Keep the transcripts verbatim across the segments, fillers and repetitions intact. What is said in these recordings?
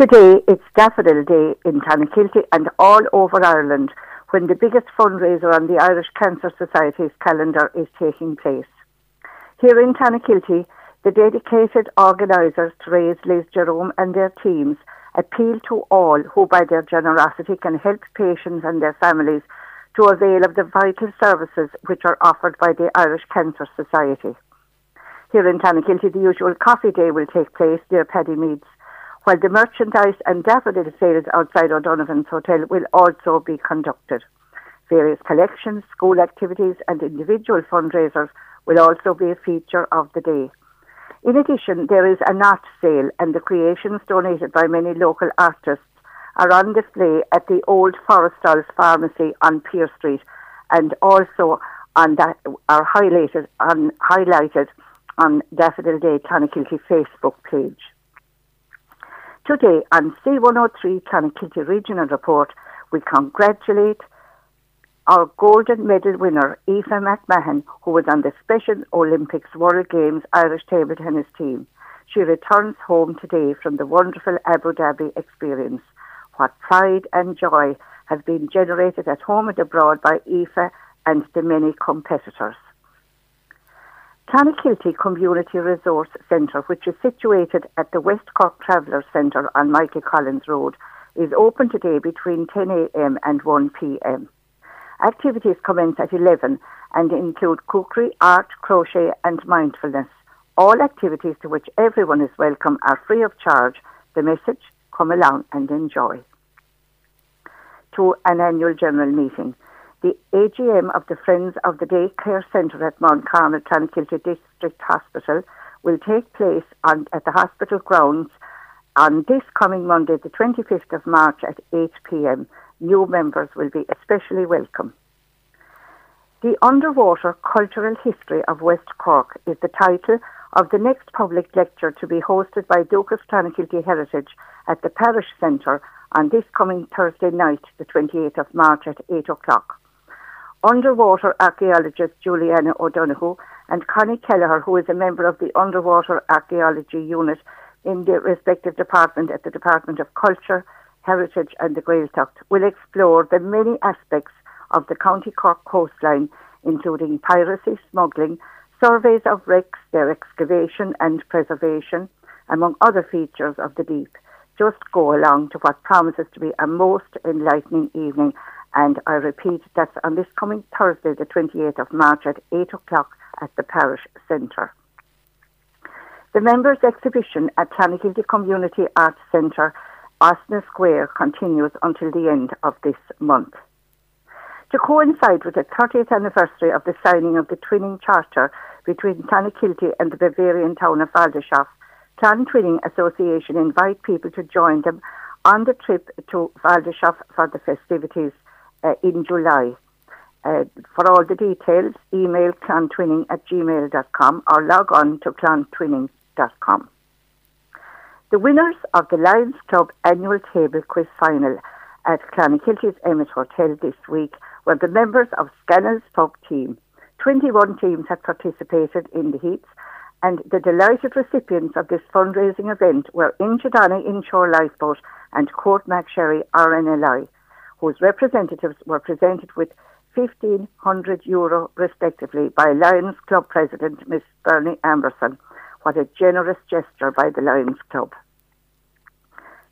Today, it's Daffodil Day in Clonakilty and all over Ireland, when the biggest fundraiser on the Irish Cancer Society's calendar is taking place. Here in Clonakilty, the dedicated organisers to raise Liz Jerome and their teams appeal to all who by their generosity can help patients and their families to avail of the vital services which are offered by the Irish Cancer Society. Here in Tannacilty, the usual coffee day will take place near Paddy Mead's, while the merchandise and daffodil sales outside O'Donovan's Hotel will also be conducted. Various collections, school activities and individual fundraisers will also be a feature of the day. In addition, there is an art sale and the creations donated by many local artists are on display at the Old Forestals Pharmacy on Pier Street and also on that are highlighted on, highlighted on Daffodil Day Clonakilty Facebook page. Today on C one oh three Clonakilty Regional Report, we congratulate our golden medal winner, Aoife McMahon, who was on the Special Olympics World Games Irish Table Tennis team. She returns home today from the wonderful Abu Dhabi experience. What pride and joy have been generated at home and abroad by Aoife and the many competitors. Tannacilty Community Resource Centre, which is situated at the West Cork Traveller Centre on Mikey Collins Road, is open today between ten a.m. and one p.m. Activities commence at eleven and include cookery, art, crochet and mindfulness. All activities to which everyone is welcome are free of charge. The message: come along and enjoy. To an annual general meeting. The A G M of the Friends of the Day Care Centre at Mount Carmel-Clonakilty District Hospital will take place on, at the hospital grounds on this coming Monday, the twenty-fifth of March at eight p.m. New members will be especially welcome. The Underwater Cultural History of West Cork is the title of the next public lecture to be hosted by Dúchas Clonakilty Heritage at the Parish Centre on this coming Thursday night, the twenty-eighth of March at eight o'clock. Underwater archaeologist Juliana O'Donoghue and Connie Kelleher, who is a member of the Underwater Archaeology Unit in their respective department at the Department of Culture, Heritage and the Gaeltacht, will explore the many aspects of the County Cork coastline, including piracy, smuggling, surveys of wrecks, their excavation and preservation, among other features of the deep. Just go along to what promises to be a most enlightening evening. And I repeat, that's on this coming Thursday, the twenty-eighth of March at eight o'clock at the Parish Centre. The members' exhibition at Tannacilty Community Arts Centre, Astna Square, continues until the end of this month. To coincide with the thirtieth anniversary of the signing of the Twinning Charter between Tannacilty and the Bavarian town of Waldershof, Clan Twinning Association invite people to join them on the trip to Waldershof for the festivities uh, in July. Uh, for all the details, email clantwinning at gmail dot com or log on to clantwinning dot com. The winners of the Lions Club Annual Table Quiz Final at Clonakilty's Emmet Hotel this week were the members of Scanlon's Folk Team. twenty-one teams have participated in the heats, and the delighted recipients of this fundraising event were Inchydoney Inshore Lifeboat and Courtmacsherry R N L I, whose representatives were presented with fifteen hundred euro respectively by Lions Club President Miss Bernie Amberson. What a generous gesture by the Lions Club.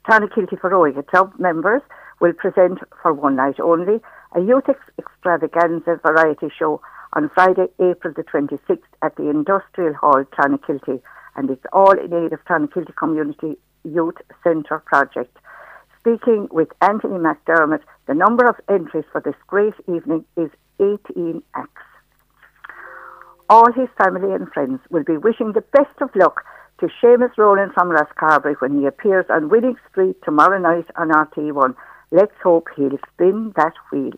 Tarnakilty-Faroiga Club members will present, for one night only, a youth ex- extravaganza variety show on Friday, April the twenty-sixth at the Industrial Hall, Clonakilty, and it's all in aid of Clonakilty Community Youth Centre project. Speaking with Anthony McDermott, the number of entries for this great evening is eighteen acts. All his family and friends will be wishing the best of luck to Seamus Rowland from Rascarbury when he appears on Winning Street tomorrow night on R T one. Let's hope he'll spin that wheel.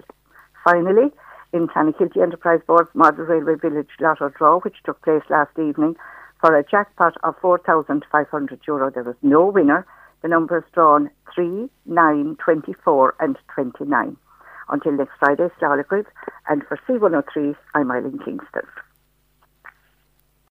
Finally, in Clonakilty Enterprise Board's Model Railway Village Lotto Draw, which took place last evening for a jackpot of four thousand five hundred euro. There was no winner. The numbers drawn three, nine, twenty-four and twenty-nine. Until next Friday, Slá le Cuid, and for C one oh three, I'm Eileen Kingston.